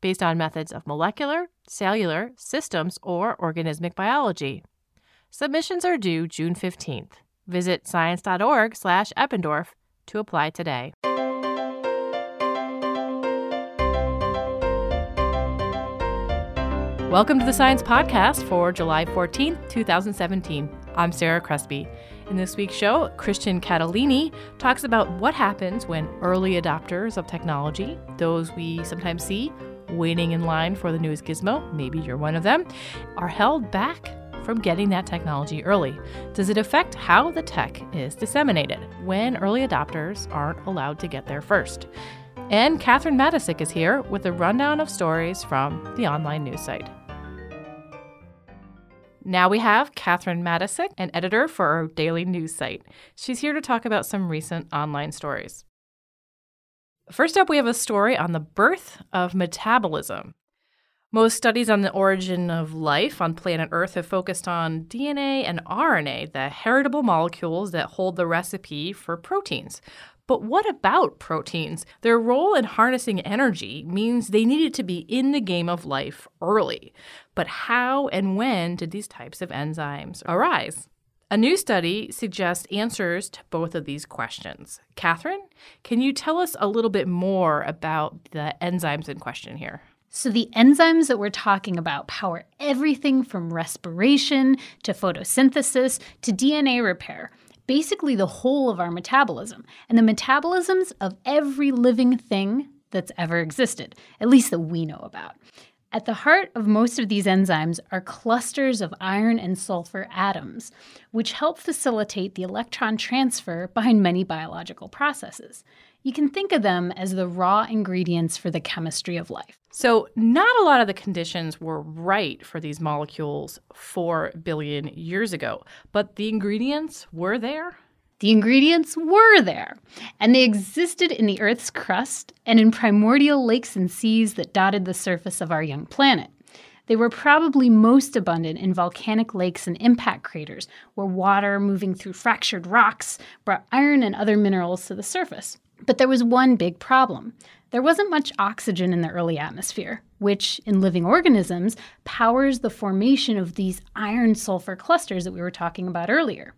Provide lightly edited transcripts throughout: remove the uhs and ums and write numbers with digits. based on methods of molecular, cellular, systems, or organismic biology. Submissions are due June 15th. Visit science.org/Eppendorf to apply today. Welcome to the Science Podcast for July 14th, 2017. I'm Sarah Crespi. In this week's show, Christian Catalini talks about what happens when early adopters of technology, those we sometimes see waiting in line for the newest gizmo, maybe you're one of them, are held back from getting that technology early. Does it affect how the tech is disseminated when early adopters aren't allowed to get there first? And Catherine Matacic is here with a rundown of stories from the online news site. Now we have Catherine Matacic, an editor for our daily news site. She's here to talk about some recent online stories. First up, we have a story on the birth of metabolism. Most studies on the origin of life on planet Earth have focused on DNA and RNA, the heritable molecules that hold the recipe for proteins. But what about proteins? Their role in harnessing energy means they needed to be in the game of life early. But how and when did these types of enzymes arise? A new study suggests answers to both of these questions. Catherine, can you tell us a little bit more about the enzymes in question here? So the enzymes that we're talking about power everything from respiration to photosynthesis to DNA repair. Basically the whole of our metabolism, and the metabolisms of every living thing that's ever existed, at least that we know about. At the heart of most of these enzymes are clusters of iron and sulfur atoms, which help facilitate the electron transfer behind many biological processes. You can think of them as the raw ingredients for the chemistry of life. So not a lot of the conditions were right for these molecules 4 billion years ago, but the ingredients were there? The ingredients were there, and they existed in the Earth's crust and in primordial lakes and seas that dotted the surface of our young planet. They were probably most abundant in volcanic lakes and impact craters, where water moving through fractured rocks brought iron and other minerals to the surface. But there was one big problem. There wasn't much oxygen in the early atmosphere, which, in living organisms, powers the formation of these iron-sulfur clusters that we were talking about earlier.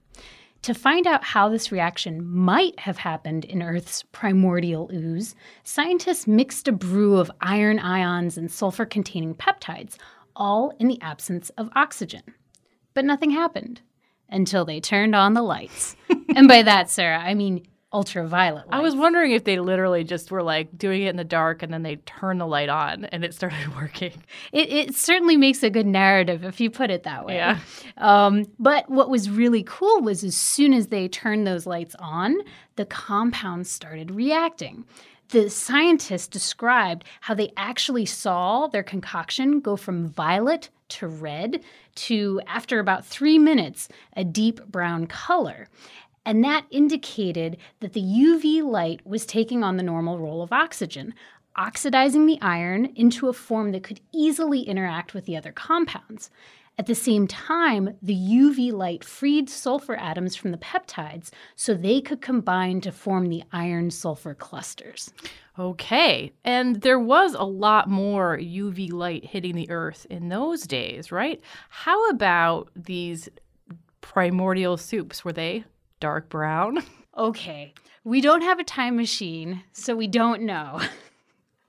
To find out how this reaction might have happened in Earth's primordial ooze, scientists mixed a brew of iron ions and sulfur-containing peptides, all in the absence of oxygen. But nothing happened until they turned on the lights. And by that, Sarah, I mean ultraviolet light. I was wondering if they literally just were like doing it in the dark and then they turn the light on and it started working. It certainly makes a good narrative if you put it that way. Yeah. But what was really cool was as soon as they turned those lights on, the compounds started reacting. The scientists described how they actually saw their concoction go from violet to red to, after about 3 minutes, a deep brown color. And that indicated that the UV light was taking on the normal role of oxygen, oxidizing the iron into a form that could easily interact with the other compounds. At the same time, the UV light freed sulfur atoms from the peptides so they could combine to form the iron-sulfur clusters. Okay. And there was a lot more UV light hitting the Earth in those days, right? How about these primordial soups? Were they dark brown? Okay. We don't have a time machine, so we don't know.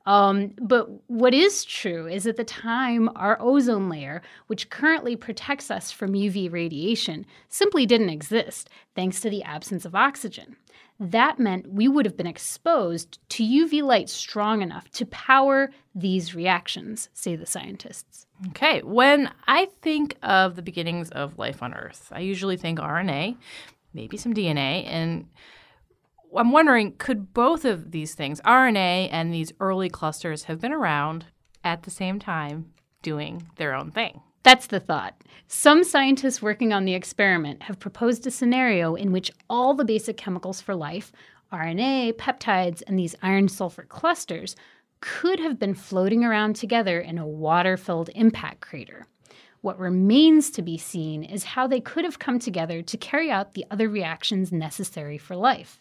But what is true is at the time, our ozone layer, which currently protects us from UV radiation, simply didn't exist thanks to the absence of oxygen. That meant we would have been exposed to UV light strong enough to power these reactions, say the scientists. Okay, when I think of the beginnings of life on Earth, I usually think RNA, maybe some DNA, and I'm wondering, could both of these things, RNA and these early clusters, have been around at the same time doing their own thing? That's the thought. Some scientists working on the experiment have proposed a scenario in which all the basic chemicals for life, RNA, peptides, and these iron-sulfur clusters, could have been floating around together in a water-filled impact crater. What remains to be seen is how they could have come together to carry out the other reactions necessary for life.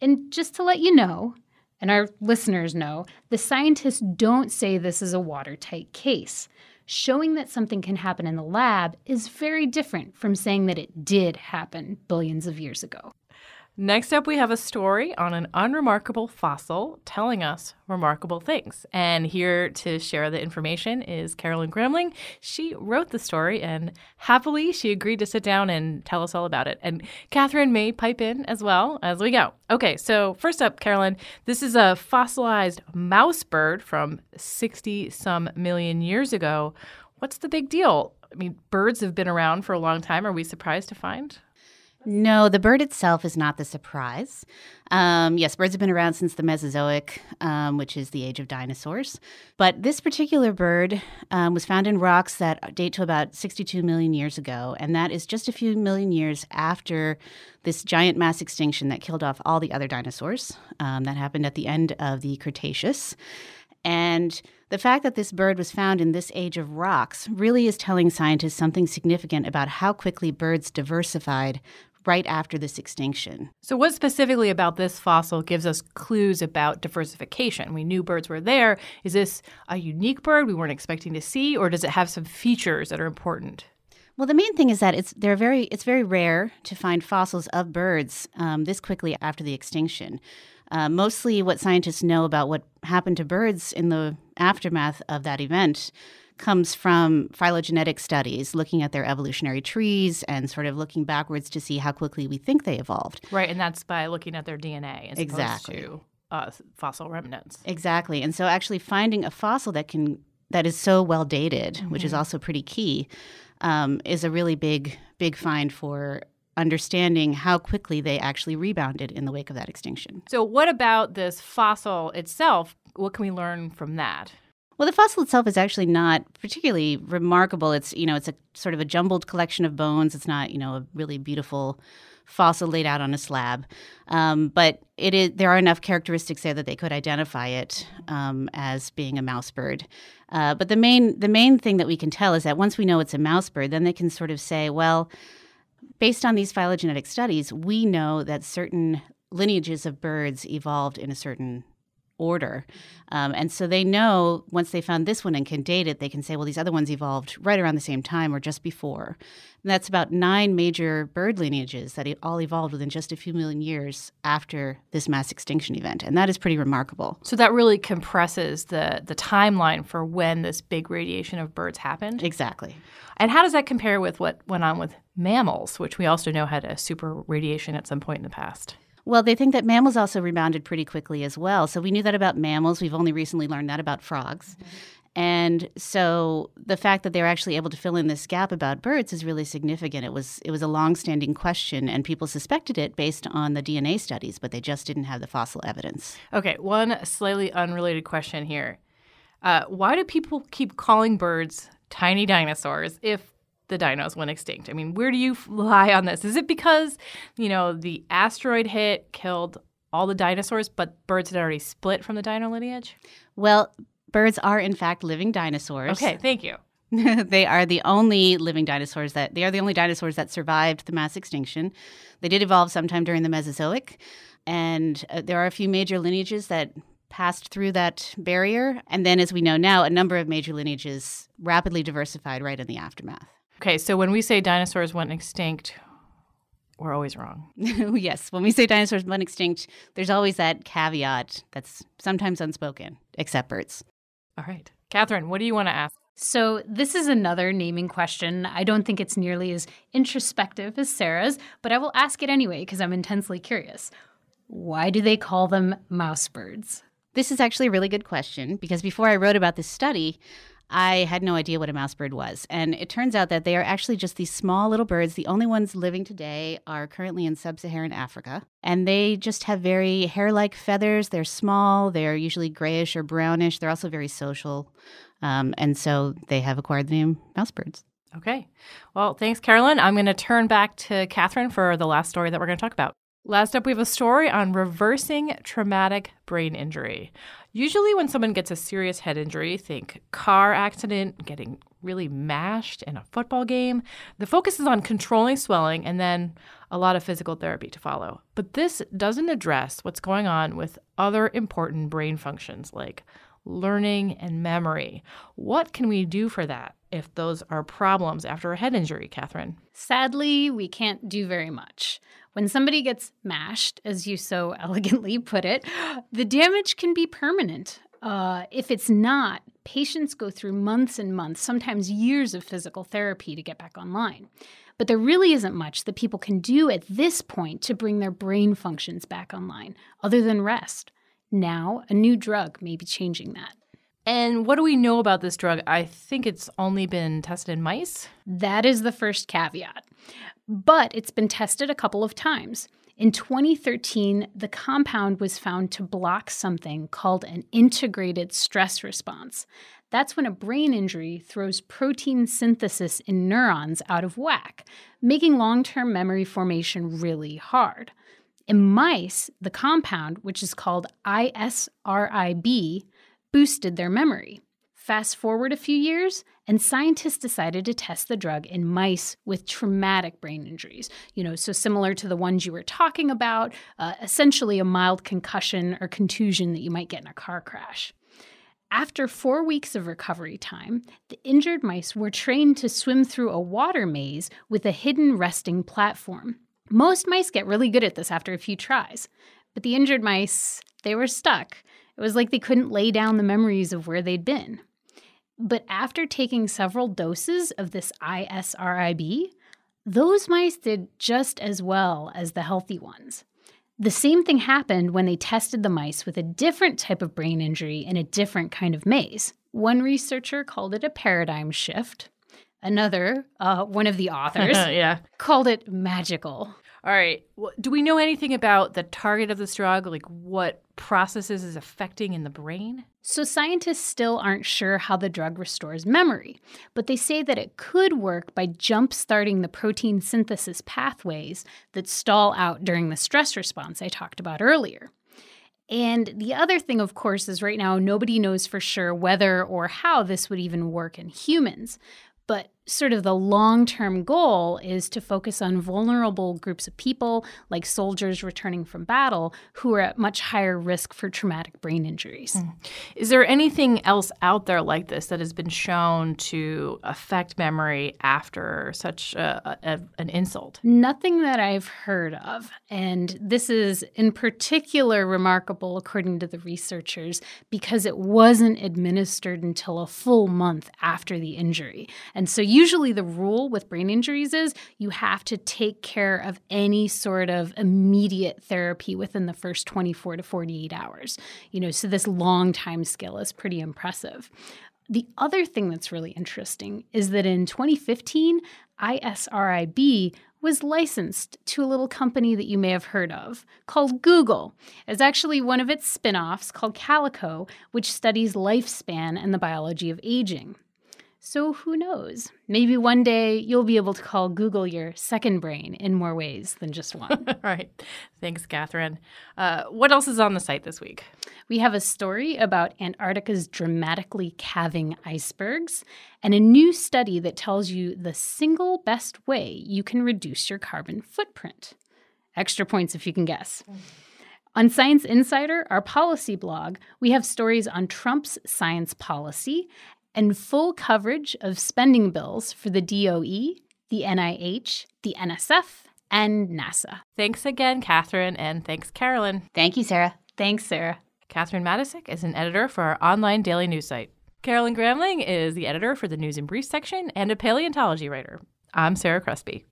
And just to let you know, and our listeners know, the scientists don't say this is a watertight case. Showing that something can happen in the lab is very different from saying that it did happen billions of years ago. Next up, we have a story on an unremarkable fossil telling us remarkable things. And here to share the information is Carolyn Gramling. She wrote the story, and happily she agreed to sit down and tell us all about it. And Catherine may pipe in as well as we go. Okay, so first up, Carolyn, this is a fossilized mouse bird from 60-some million years ago. What's the big deal? I mean, birds have been around for a long time. Are we surprised to find? No, the bird itself is not the surprise. Yes, birds have been around since the Mesozoic, which is the age of dinosaurs. But this particular bird was found in rocks that date to about 62 million years ago, and that is just a few million years after this giant mass extinction that killed off all the other dinosaurs. That happened at the end of the Cretaceous. And the fact that this bird was found in this age of rocks really is telling scientists something significant about how quickly birds diversified right after this extinction. So what specifically about this fossil gives us clues about diversification? We knew birds were there. Is this a unique bird we weren't expecting to see, or does it have some features that are important? Well, the main thing is that it's very rare to find fossils of birds this quickly after the extinction. Mostly what scientists know about what happened to birds in the aftermath of that event comes from phylogenetic studies, looking at their evolutionary trees and sort of looking backwards to see how quickly we think they evolved. Right, and that's by looking at their DNA as exactly. opposed to fossil remnants. Exactly, and so actually finding a fossil that is so well dated, mm-hmm. which is also pretty key, is a really big find for understanding how quickly they actually rebounded in the wake of that extinction. So what about this fossil itself? What can we learn from that? Well, the fossil itself is actually not particularly remarkable. It's, it's a sort of a jumbled collection of bones. It's not, a really beautiful fossil laid out on a slab. But there are enough characteristics there that they could identify it as being a mouse bird. But the main thing that we can tell is that once we know it's a mouse bird, then they can sort of say, well, based on these phylogenetic studies, we know that certain lineages of birds evolved in a certain order. And so they know once they found this one and can date it, they can say, well, these other ones evolved right around the same time or just before. And that's about 9 major bird lineages that all evolved within just a few million years after this mass extinction event. And that is pretty remarkable. So that really compresses the timeline for when this big radiation of birds happened? Exactly. And how does that compare with what went on with mammals, which we also know had a super radiation at some point in the past? Well, they think that mammals also rebounded pretty quickly as well. So we knew that about mammals. We've only recently learned that about frogs. Mm-hmm. And so the fact that they're actually able to fill in this gap about birds is really significant. It was a longstanding question, and people suspected it based on the DNA studies, but they just didn't have the fossil evidence. Okay, one slightly unrelated question here. Why do people keep calling birds tiny dinosaurs if the dinos went extinct? I mean, where do you lie on this? Is it because, the asteroid hit killed all the dinosaurs, but birds had already split from the dino lineage? Well, birds are, in fact, living dinosaurs. Okay, thank you. They are the only living dinosaurs that survived the mass extinction. They did evolve sometime during the Mesozoic, and there are a few major lineages that passed through that barrier. And then, as we know now, a number of major lineages rapidly diversified right in the aftermath. Okay, so when we say dinosaurs went extinct, we're always wrong. Yes, when we say dinosaurs went extinct, there's always that caveat that's sometimes unspoken, except birds. All right. Catherine, what do you want to ask? So this is another naming question. I don't think it's nearly as introspective as Sarah's, but I will ask it anyway because I'm intensely curious. Why do they call them mouse birds? This is actually a really good question because before I wrote about this study, I had no idea what a mouse bird was. And it turns out that they are actually just these small little birds. The only ones living today are currently in sub-Saharan Africa. And they just have very hair-like feathers. They're small. They're usually grayish or brownish. They're also very social. And so they have acquired the name mouse birds. Okay. Well, thanks, Carolyn. I'm going to turn back to Catherine for the last story that we're going to talk about. Last up, we have a story on reversing traumatic brain injury. Usually when someone gets a serious head injury, think car accident, getting really mashed in a football game, the focus is on controlling swelling and then a lot of physical therapy to follow. But this doesn't address what's going on with other important brain functions like learning and memory. What can we do for that if those are problems after a head injury, Catherine? Sadly, we can't do very much. When somebody gets mashed, as you so elegantly put it, the damage can be permanent. If it's not, patients go through months and months, sometimes years of physical therapy to get back online. But there really isn't much that people can do at this point to bring their brain functions back online, other than rest. Now, a new drug may be changing that. And what do we know about this drug? I think it's only been tested in mice. That is the first caveat. But it's been tested a couple of times. In 2013, the compound was found to block something called an integrated stress response. That's when a brain injury throws protein synthesis in neurons out of whack, making long-term memory formation really hard. In mice, the compound, which is called ISRIB, boosted their memory. Fast forward a few years, and scientists decided to test the drug in mice with traumatic brain injuries, so similar to the ones you were talking about, essentially a mild concussion or contusion that you might get in a car crash. After 4 weeks of recovery time, the injured mice were trained to swim through a water maze with a hidden resting platform. Most mice get really good at this after a few tries, but the injured mice, they were stuck. It was like they couldn't lay down the memories of where they'd been. But after taking several doses of this ISRIB, those mice did just as well as the healthy ones. The same thing happened when they tested the mice with a different type of brain injury in a different kind of maze. One researcher called it a paradigm shift. Another, one of the authors, called it magical. All right. Do we know anything about the target of this drug, like what processes is affecting in the brain? So scientists still aren't sure how the drug restores memory, but they say that it could work by jump-starting the protein synthesis pathways that stall out during the stress response I talked about earlier. And the other thing, of course, is right now nobody knows for sure whether or how this would even work in humans. But sort of the long-term goal is to focus on vulnerable groups of people, like soldiers returning from battle, who are at much higher risk for traumatic brain injuries. Is there anything else out there like this that has been shown to affect memory after such an insult? Nothing that I've heard of. And this is in particular remarkable, according to the researchers, because it wasn't administered until a full month after the injury. And so usually the rule with brain injuries is you have to take care of any sort of immediate therapy within the first 24 to 48 hours. So this long time scale is pretty impressive. The other thing that's really interesting is that in 2015, ISRIB was licensed to a little company that you may have heard of called Google. It's actually one of its spin-offs called Calico, which studies lifespan and the biology of aging. So who knows? Maybe one day you'll be able to call Google your second brain in more ways than just one. All right. Thanks, Catherine. What else is on the site this week? We have a story about Antarctica's dramatically calving icebergs and a new study that tells you the single best way you can reduce your carbon footprint. Extra points if you can guess. On Science Insider, our policy blog, we have stories on Trump's science policy and full coverage of spending bills for the DOE, the NIH, the NSF, and NASA. Thanks again, Catherine, and thanks, Carolyn. Thank you, Sarah. Thanks, Sarah. Catherine Matacic is an editor for our online daily news site. Carolyn Gramling is the editor for the News and Brief section and a paleontology writer. I'm Sarah Crespi.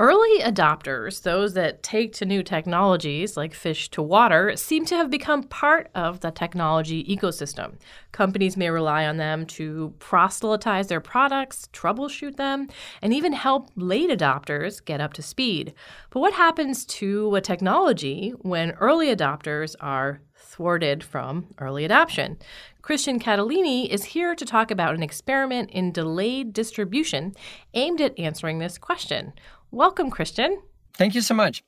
Early adopters, those that take to new technologies like fish to water, seem to have become part of the technology ecosystem. Companies may rely on them to proselytize their products, troubleshoot them, and even help late adopters get up to speed. But what happens to a technology when early adopters are thwarted from early adoption? Christian Catalini is here to talk about an experiment in delayed distribution aimed at answering this question. Welcome, Christian. Thank you so much.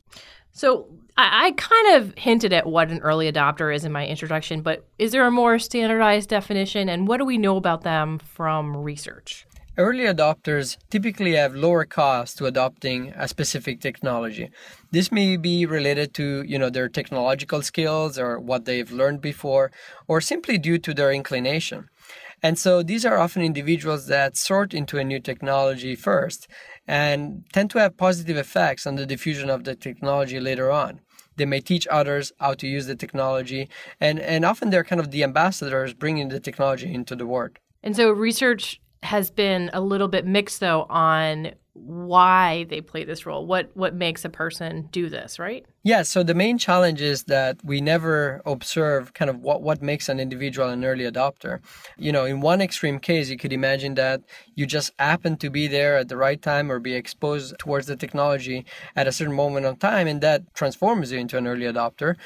So I kind of hinted at what an early adopter is in my introduction, but is there a more standardized definition, and what do we know about them from research? Early adopters typically have lower costs to adopting a specific technology. This may be related to, their technological skills or what they've learned before, or simply due to their inclination. And so these are often individuals that sort into a new technology first and tend to have positive effects on the diffusion of the technology later on. They may teach others how to use the technology, and often they're kind of the ambassadors bringing the technology into the world. And so research has been a little bit mixed, though, on why they play this role. What makes a person do this, right? Yeah, so the main challenge is that we never observe kind of what makes an individual an early adopter. In one extreme case, you could imagine that you just happen to be there at the right time or be exposed towards the technology at a certain moment of time, and that transforms you into an early adopter,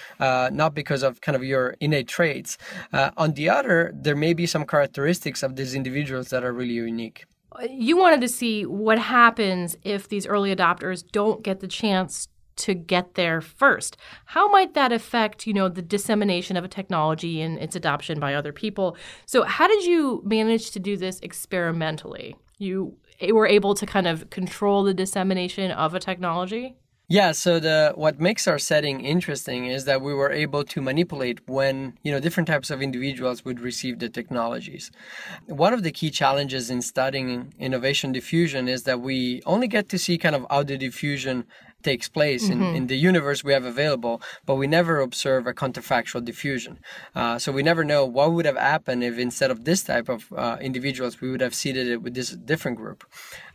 not because of kind of your innate traits. On the other, there may be some characteristics of these individuals that are really unique. You wanted to see what happens if these early adopters don't get the chance to get there first. How might that affect, the dissemination of a technology and its adoption by other people? So how did you manage to do this experimentally? You were able to kind of control the dissemination of a technology? Yeah, so what makes our setting interesting is that we were able to manipulate when, different types of individuals would receive the technologies. One of the key challenges in studying innovation diffusion is that we only get to see kind of how the diffusion takes place in the universe we have available, but we never observe a counterfactual diffusion. So we never know what would have happened if instead of this type of individuals, we would have seeded it with this different group.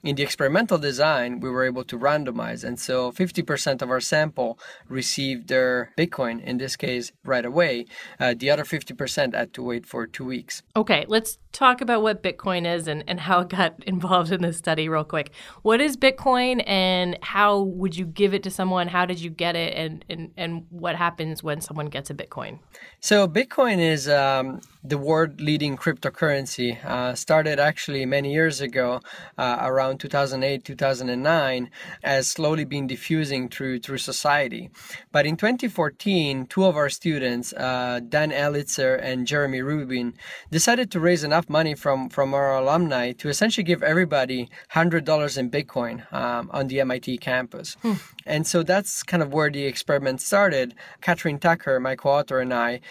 In the experimental design, we were able to randomize. And so 50% of our sample received their Bitcoin, in this case, right away. The other 50% had to wait for 2 weeks. Okay, let's talk about what Bitcoin is and how it got involved in this study real quick. What is Bitcoin and how would you give it to someone? How did you get it? And what happens when someone gets a Bitcoin? So Bitcoin is the world leading cryptocurrency. Started actually many years ago, around 2008, 2009, as slowly being diffusing through society. But in 2014, two of our students, Dan Elitzer and Jeremy Rubin, decided to raise enough money from our alumni to essentially give everybody $100 in Bitcoin on the MIT campus. And so that's kind of where the experiment started. Catherine Tucker, my co-author, and I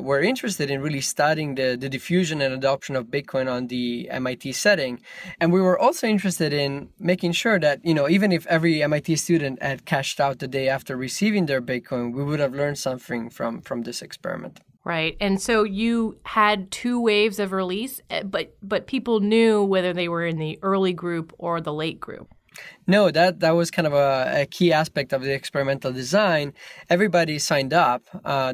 were interested in really studying the diffusion and adoption of Bitcoin on the MIT setting. And we were also interested in making sure that, even if every MIT student had cashed out the day after receiving their Bitcoin, we would have learned something from this experiment. Right. And so you had two waves of release, but people knew whether they were in the early group or the late group. No, that was kind of a key aspect of the experimental design. Everybody signed up.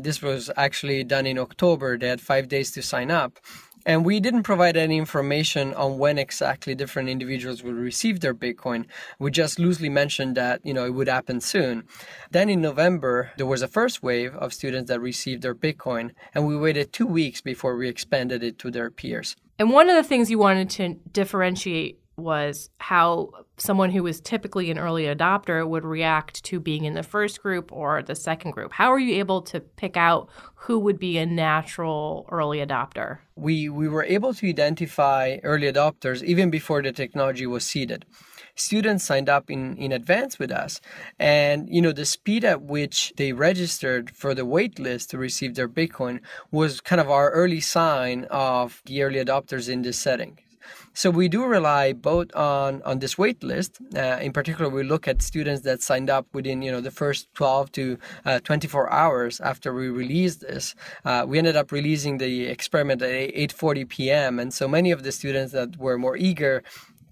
This was actually done in October. They had 5 days to sign up. And we didn't provide any information on when exactly different individuals would receive their Bitcoin. We just loosely mentioned that, it would happen soon. Then in November, there was a first wave of students that received their Bitcoin, and we waited 2 weeks before we expanded it to their peers. And one of the things you wanted to differentiate was how someone who was typically an early adopter would react to being in the first group or the second group. How are you able to pick out who would be a natural early adopter? We were able to identify early adopters even before the technology was seeded. Students signed up in advance with us. And, the speed at which they registered for the wait list to receive their Bitcoin was kind of our early sign of the early adopters in this setting. So we do rely both on this wait list. In particular, we look at students that signed up within the first 12 to 24 hours after we released this. We ended up releasing the experiment at 8:40 p.m. And so many of the students that were more eager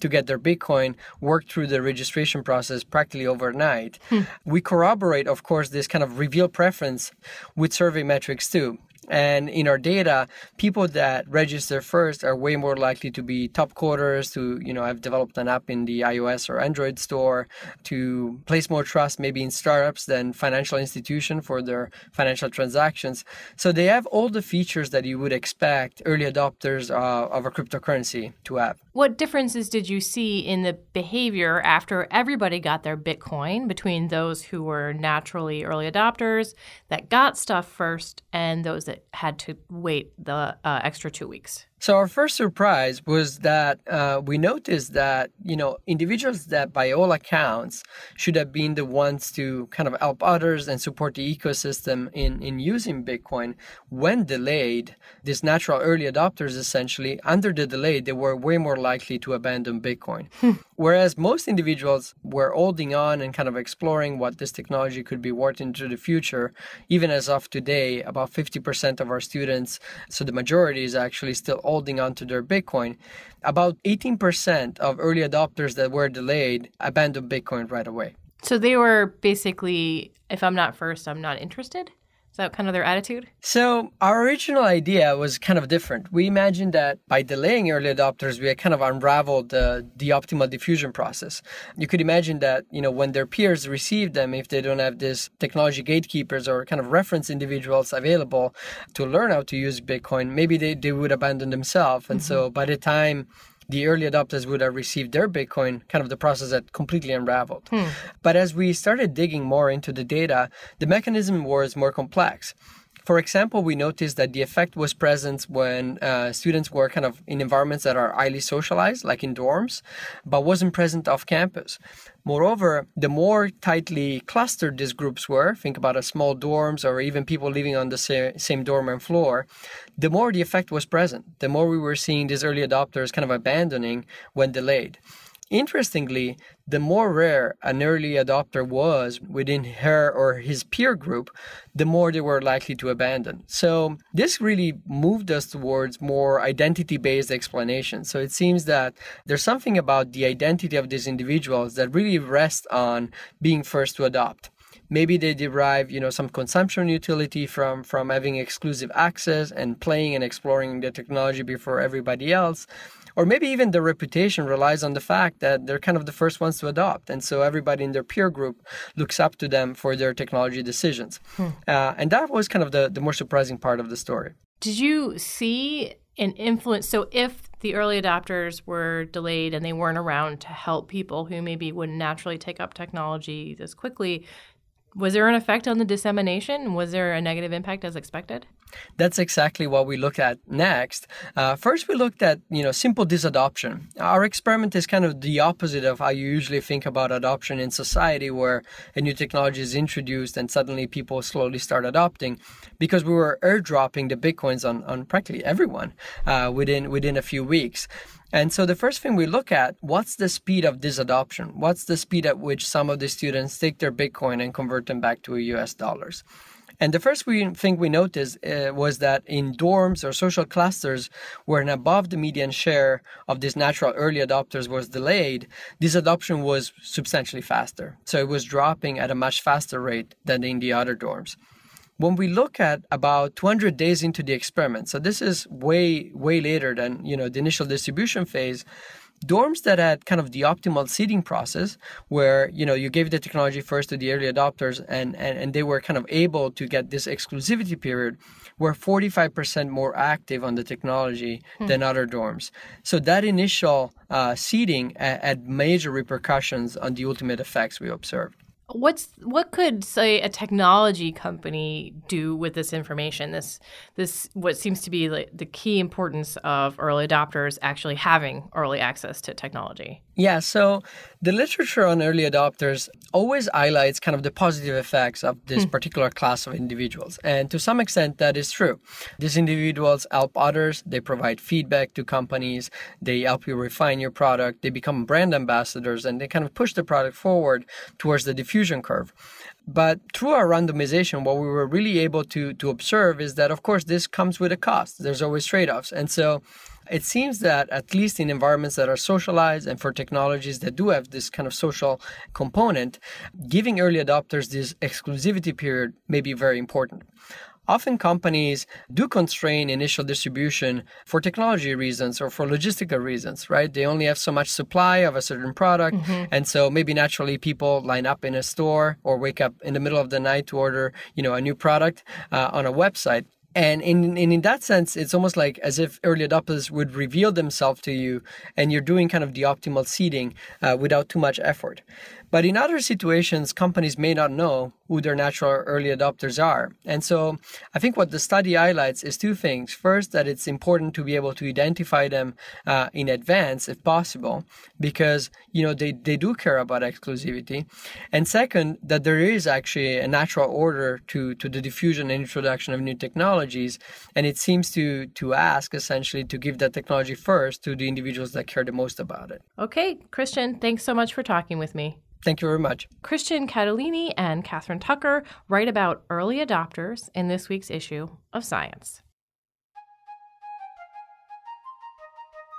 to get their Bitcoin worked through the registration process practically overnight. We corroborate, of course, this kind of reveal preference with survey metrics too. And in our data, people that register first are way more likely to be top coders, to have developed an app in the iOS or Android store, to place more trust maybe in startups than financial institutions for their financial transactions. So they have all the features that you would expect early adopters of a cryptocurrency to have. What differences did you see in the behavior after everybody got their Bitcoin between those who were naturally early adopters that got stuff first and those that had to wait the extra 2 weeks? So our first surprise was that we noticed that, individuals that by all accounts should have been the ones to kind of help others and support the ecosystem in using Bitcoin, when delayed, these natural early adopters essentially, under the delay, they were way more likely to abandon Bitcoin. Whereas most individuals were holding on and kind of exploring what this technology could be worth into the future. Even as of today, about 50% of our students, so the majority is actually still holding on to their Bitcoin. About 18% of early adopters that were delayed abandoned Bitcoin right away. So they were basically, if I'm not first, I'm not interested? Is that kind of their attitude? So our original idea was kind of different. We imagined that by delaying early adopters, we had kind of unraveled the optimal diffusion process. You could imagine that, when their peers receive them, if they don't have this technology gatekeepers or kind of reference individuals available to learn how to use Bitcoin, maybe they would abandon themselves. And so by the time the early adopters would have received their Bitcoin, kind of the process had completely unraveled. But as we started digging more into the data, the mechanism was more complex. For example, we noticed that the effect was present when students were kind of in environments that are highly socialized, like in dorms, but wasn't present off campus. Moreover, the more tightly clustered these groups were, think about a small dorms or even people living on the same dorm and floor, the more the effect was present, the more we were seeing these early adopters kind of abandoning when delayed. Interestingly, the more rare an early adopter was within her or his peer group, the more they were likely to abandon. So this really moved us towards more identity-based explanations. So it seems that there's something about the identity of these individuals that really rests on being first to adopt. Maybe they derive, some consumption utility from having exclusive access and playing and exploring the technology before everybody else. Or maybe even their reputation relies on the fact that they're kind of the first ones to adopt. And so everybody in their peer group looks up to them for their technology decisions. And that was kind of the more surprising part of the story. Did you see an influence? So if the early adopters were delayed and they weren't around to help people who maybe wouldn't naturally take up technology this quickly, was there an effect on the dissemination? Was there a negative impact as expected? That's exactly what we looked at next. First, we looked at, simple disadoption. Our experiment is kind of the opposite of how you usually think about adoption in society, where a new technology is introduced and suddenly people slowly start adopting, because we were airdropping the Bitcoins on practically everyone within a few weeks. And so the first thing we look at, what's the speed of disadoption? What's the speed at which some of the students take their Bitcoin and convert them back to US dollars? And the first thing we noticed was that in dorms or social clusters where an above the median share of these natural early adopters was delayed, this adoption was substantially faster. So it was dropping at a much faster rate than in the other dorms. When we look at about 200 days into the experiment, so this is way, way later than the initial distribution phase, dorms that had kind of the optimal seeding process where, you gave the technology first to the early adopters and they were kind of able to get this exclusivity period, were 45% more active on the technology than other dorms. So that initial seeding had major repercussions on the ultimate effects we observed. What could, say, a technology company do with this information? This what seems to be the key importance of early adopters actually having early access to technology. Yeah, so the literature on early adopters always highlights kind of the positive effects of this particular class of individuals. And to some extent, that is true. These individuals help others. They provide feedback to companies. They help you refine your product. They become brand ambassadors, and they kind of push the product forward towards the diffusion curve. But through our randomization, what we were really able to observe is that, of course, this comes with a cost. There's always trade-offs. And so it seems that, at least in environments that are socialized and for technologies that do have this kind of social component, giving early adopters this exclusivity period may be very important. Often companies do constrain initial distribution for technology reasons or for logistical reasons, right? They only have so much supply of a certain product. Mm-hmm. And so maybe naturally people line up in a store or wake up in the middle of the night to order, a new product on a website. And in that sense, it's almost like as if early adopters would reveal themselves to you, and you're doing kind of the optimal seeding without too much effort. But in other situations, companies may not know who their natural early adopters are. And so I think what the study highlights is two things. First, that it's important to be able to identify them in advance, if possible, because, they do care about exclusivity. And second, that there is actually a natural order to the diffusion and introduction of new technologies. And it seems to ask, essentially, to give that technology first to the individuals that care the most about it. Okay, Christian, thanks so much for talking with me. Thank you very much. Christian Catalini and Catherine Tucker write about early adopters in this week's issue of Science.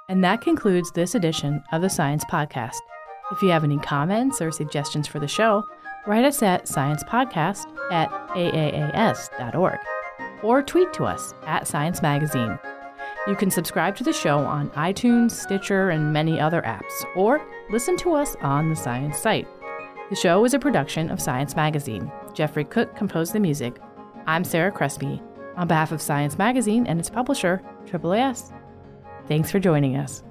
And that concludes this edition of the Science Podcast. If you have any comments or suggestions for the show, write us at sciencepodcast@aaas.org or tweet to us at Science Magazine. You can subscribe to the show on iTunes, Stitcher, and many other apps, or listen to us on the Science site. The show is a production of Science Magazine. Jeffrey Cook composed the music. I'm Sarah Crespi, on behalf of Science Magazine and its publisher, AAAS. Thanks for joining us.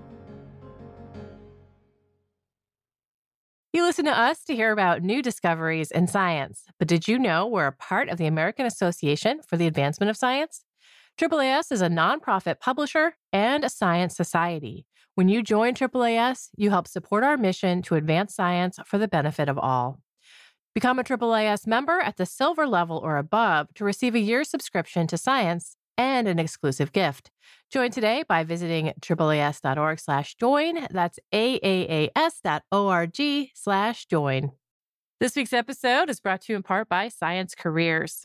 You listen to us to hear about new discoveries in science, but did you know we're a part of the American Association for the Advancement of Science? AAAS is a nonprofit publisher and a science society. When you join AAAS, you help support our mission to advance science for the benefit of all. Become a AAAS member at the silver level or above to receive a year's subscription to Science and an exclusive gift. Join today by visiting AAAS.org/join. That's AAAS.org/join. This week's episode is brought to you in part by Science Careers.